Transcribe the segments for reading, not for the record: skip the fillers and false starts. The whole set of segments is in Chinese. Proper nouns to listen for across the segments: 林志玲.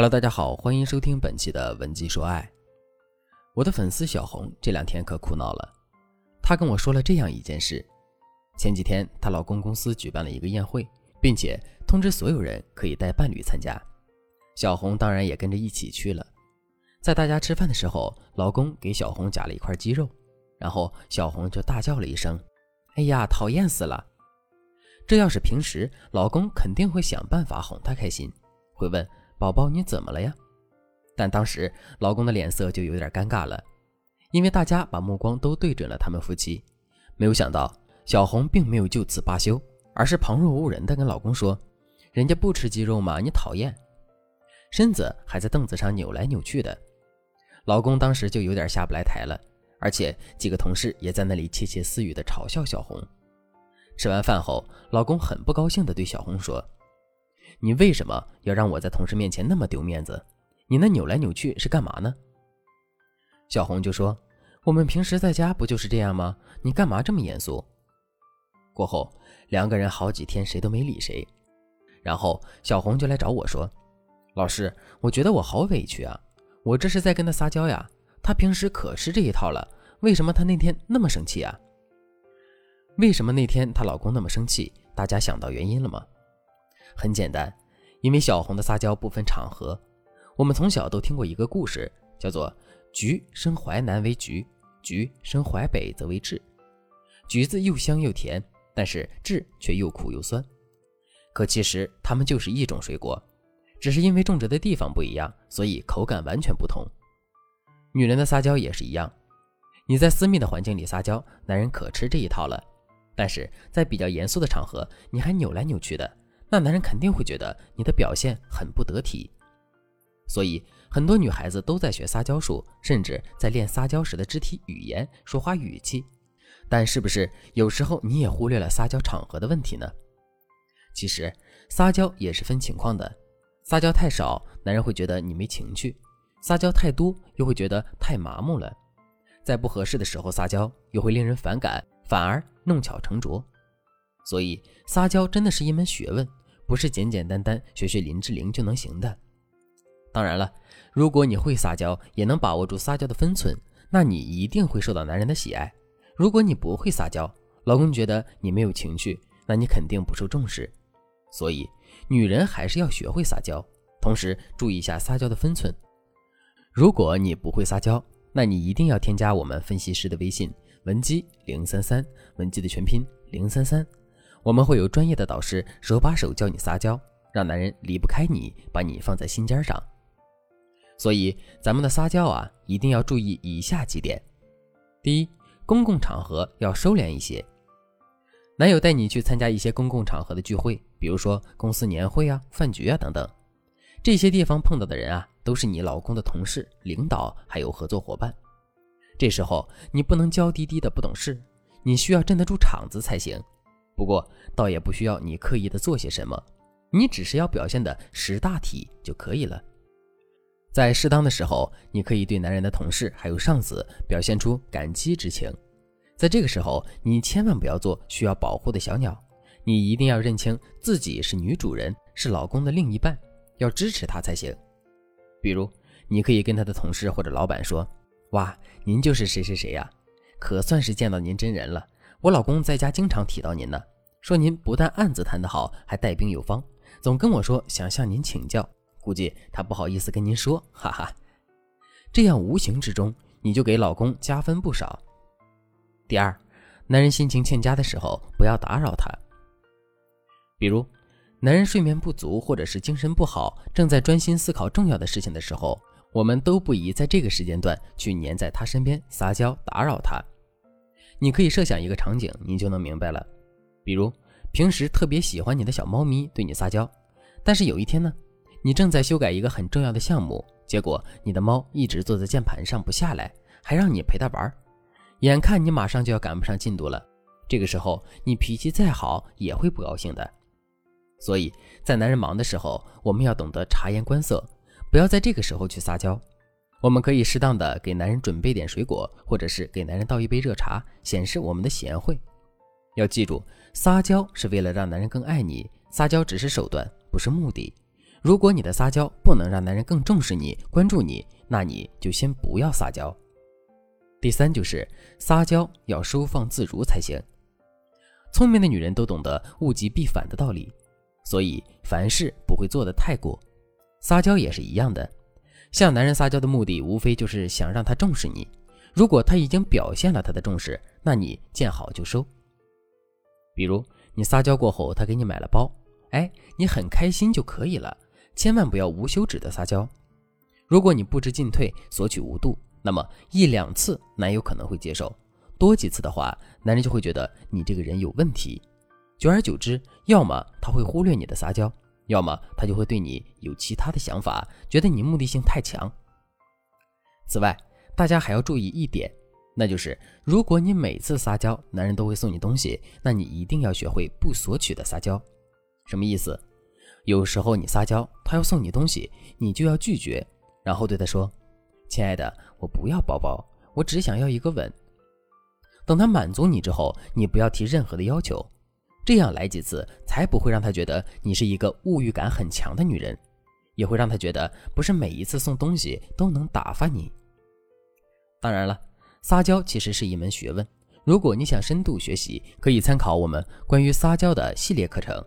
Hello， 大家好，欢迎收听本期的文姬说爱。我的粉丝小红这两天可苦恼了，她跟我说了这样一件事。前几天她老公公司举办了一个宴会，并且通知所有人可以带伴侣参加。小红当然也跟着一起去了。在大家吃饭的时候，老公给小红夹了一块鸡肉，然后小红就大叫了一声：“哎呀，讨厌死了！”这要是平时，老公肯定会想办法哄她开心，会问宝宝你怎么了呀？但当时老公的脸色就有点尴尬了，因为大家把目光都对准了他们夫妻。没有想到小红并没有就此罢休，而是旁若无人地跟老公说：“人家不吃鸡肉嘛，你讨厌。”身子还在凳子上扭来扭去的。老公当时就有点下不来台了，而且几个同事也在那里窃窃私语地嘲笑小红。吃完饭后，老公很不高兴地对小红说：“你为什么要让我在同事面前那么丢面子？你那扭来扭去是干嘛呢？”小红就说：“我们平时在家不就是这样吗？你干嘛这么严肃？”过后，两个人好几天谁都没理谁。然后小红就来找我说：“老师，我觉得我好委屈啊，我这是在跟他撒娇呀，他平时可是这一套了，为什么他那天那么生气啊？”为什么那天她老公那么生气？大家想到原因了吗？很简单，因为小红的撒娇不分场合。我们从小都听过一个故事，叫做橘生淮南为橘，橘生淮北则为枳。橘子又香又甜，但是枳却又苦又酸。可其实它们就是一种水果，只是因为种植的地方不一样，所以口感完全不同。女人的撒娇也是一样，你在私密的环境里撒娇，男人可吃这一套了，但是在比较严肃的场合你还扭来扭去的，那男人肯定会觉得你的表现很不得体。所以很多女孩子都在学撒娇术，甚至在练撒娇时的肢体语言、说话语气。但是不是有时候你也忽略了撒娇场合的问题呢？其实撒娇也是分情况的，撒娇太少，男人会觉得你没情趣；撒娇太多，又会觉得太麻木了；在不合适的时候撒娇，又会令人反感，反而弄巧成拙。所以撒娇真的是一门学问，不是简简单单学学林志玲就能行的。当然了，如果你会撒娇，也能把握住撒娇的分寸，那你一定会受到男人的喜爱。如果你不会撒娇，老公觉得你没有情趣，那你肯定不受重视。所以女人还是要学会撒娇，同时注意一下撒娇的分寸。如果你不会撒娇，那你一定要添加我们分析师的微信文姬033，文姬的全拼033，我们会有专业的导师手把手教你撒娇，让男人离不开你，把你放在心尖上。所以咱们的撒娇啊，一定要注意以下几点。第一，公共场合要收敛一些。男友带你去参加一些公共场合的聚会，比如说公司年会啊、饭局啊等等，这些地方碰到的人啊，都是你老公的同事、领导还有合作伙伴。这时候你不能娇滴滴的不懂事，你需要镇得住场子才行。不过倒也不需要你刻意的做些什么，你只是要表现的识大体就可以了。在适当的时候，你可以对男人的同事还有上司表现出感激之情。在这个时候，你千万不要做需要保护的小鸟，你一定要认清自己是女主人，是老公的另一半，要支持他才行。比如你可以跟他的同事或者老板说：“哇，您就是谁谁谁呀，可算是见到您真人了，我老公在家经常提到您呢，说您不但案子谈得好，还带兵有方，总跟我说想向您请教，估计他不好意思跟您说，哈哈。”这样无形之中你就给老公加分不少。第二，男人心情欠佳的时候不要打扰他。比如男人睡眠不足或者是精神不好，正在专心思考重要的事情的时候，我们都不宜在这个时间段去黏在他身边撒娇打扰他。你可以设想一个场景，你就能明白了。比如平时特别喜欢你的小猫咪对你撒娇，但是有一天呢，你正在修改一个很重要的项目，结果你的猫一直坐在键盘上不下来，还让你陪它玩，眼看你马上就要赶不上进度了。这个时候你脾气再好也会不高兴的。所以在男人忙的时候，我们要懂得察言观色，不要在这个时候去撒娇。我们可以适当的给男人准备点水果，或者是给男人倒一杯热茶，显示我们的贤惠。要记住，撒娇是为了让男人更爱你，撒娇只是手段，不是目的。如果你的撒娇不能让男人更重视你、关注你，那你就先不要撒娇。第三就是撒娇要收放自如才行。聪明的女人都懂得物极必反的道理，所以凡事不会做得太过，撒娇也是一样的。向男人撒娇的目的无非就是想让他重视你，如果他已经表现了他的重视，那你见好就收。比如你撒娇过后，他给你买了包，你很开心就可以了，千万不要无休止的撒娇。如果你不知进退，索取无度，那么1-2次男友可能会接受，多几次的话，男人就会觉得你这个人有问题。久而久之，要么他会忽略你的撒娇，要么他就会对你有其他的想法，觉得你目的性太强。此外，大家还要注意一点，那就是如果你每次撒娇男人都会送你东西，那你一定要学会不索取的撒娇。什么意思？有时候你撒娇他要送你东西，你就要拒绝，然后对他说，亲爱的，我不要包包，我只想要一个吻。等他满足你之后，你不要提任何的要求，这样来几次才不会让他觉得你是一个物欲感很强的女人，也会让他觉得不是每一次送东西都能打发你。当然了，撒娇其实是一门学问，如果你想深度学习，可以参考我们关于撒娇的系列课程。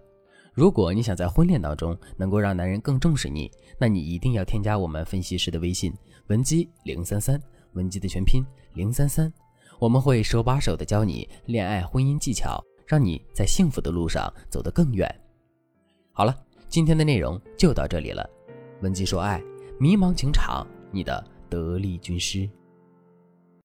如果你想在婚恋当中能够让男人更重视你，那你一定要添加我们分析师的微信文姬033，文姬的全拼033，我们会手把手的教你恋爱婚姻技巧，让你在幸福的路上走得更远。好了，今天的内容就到这里了。文姬说爱，迷茫情场，你的得力军师。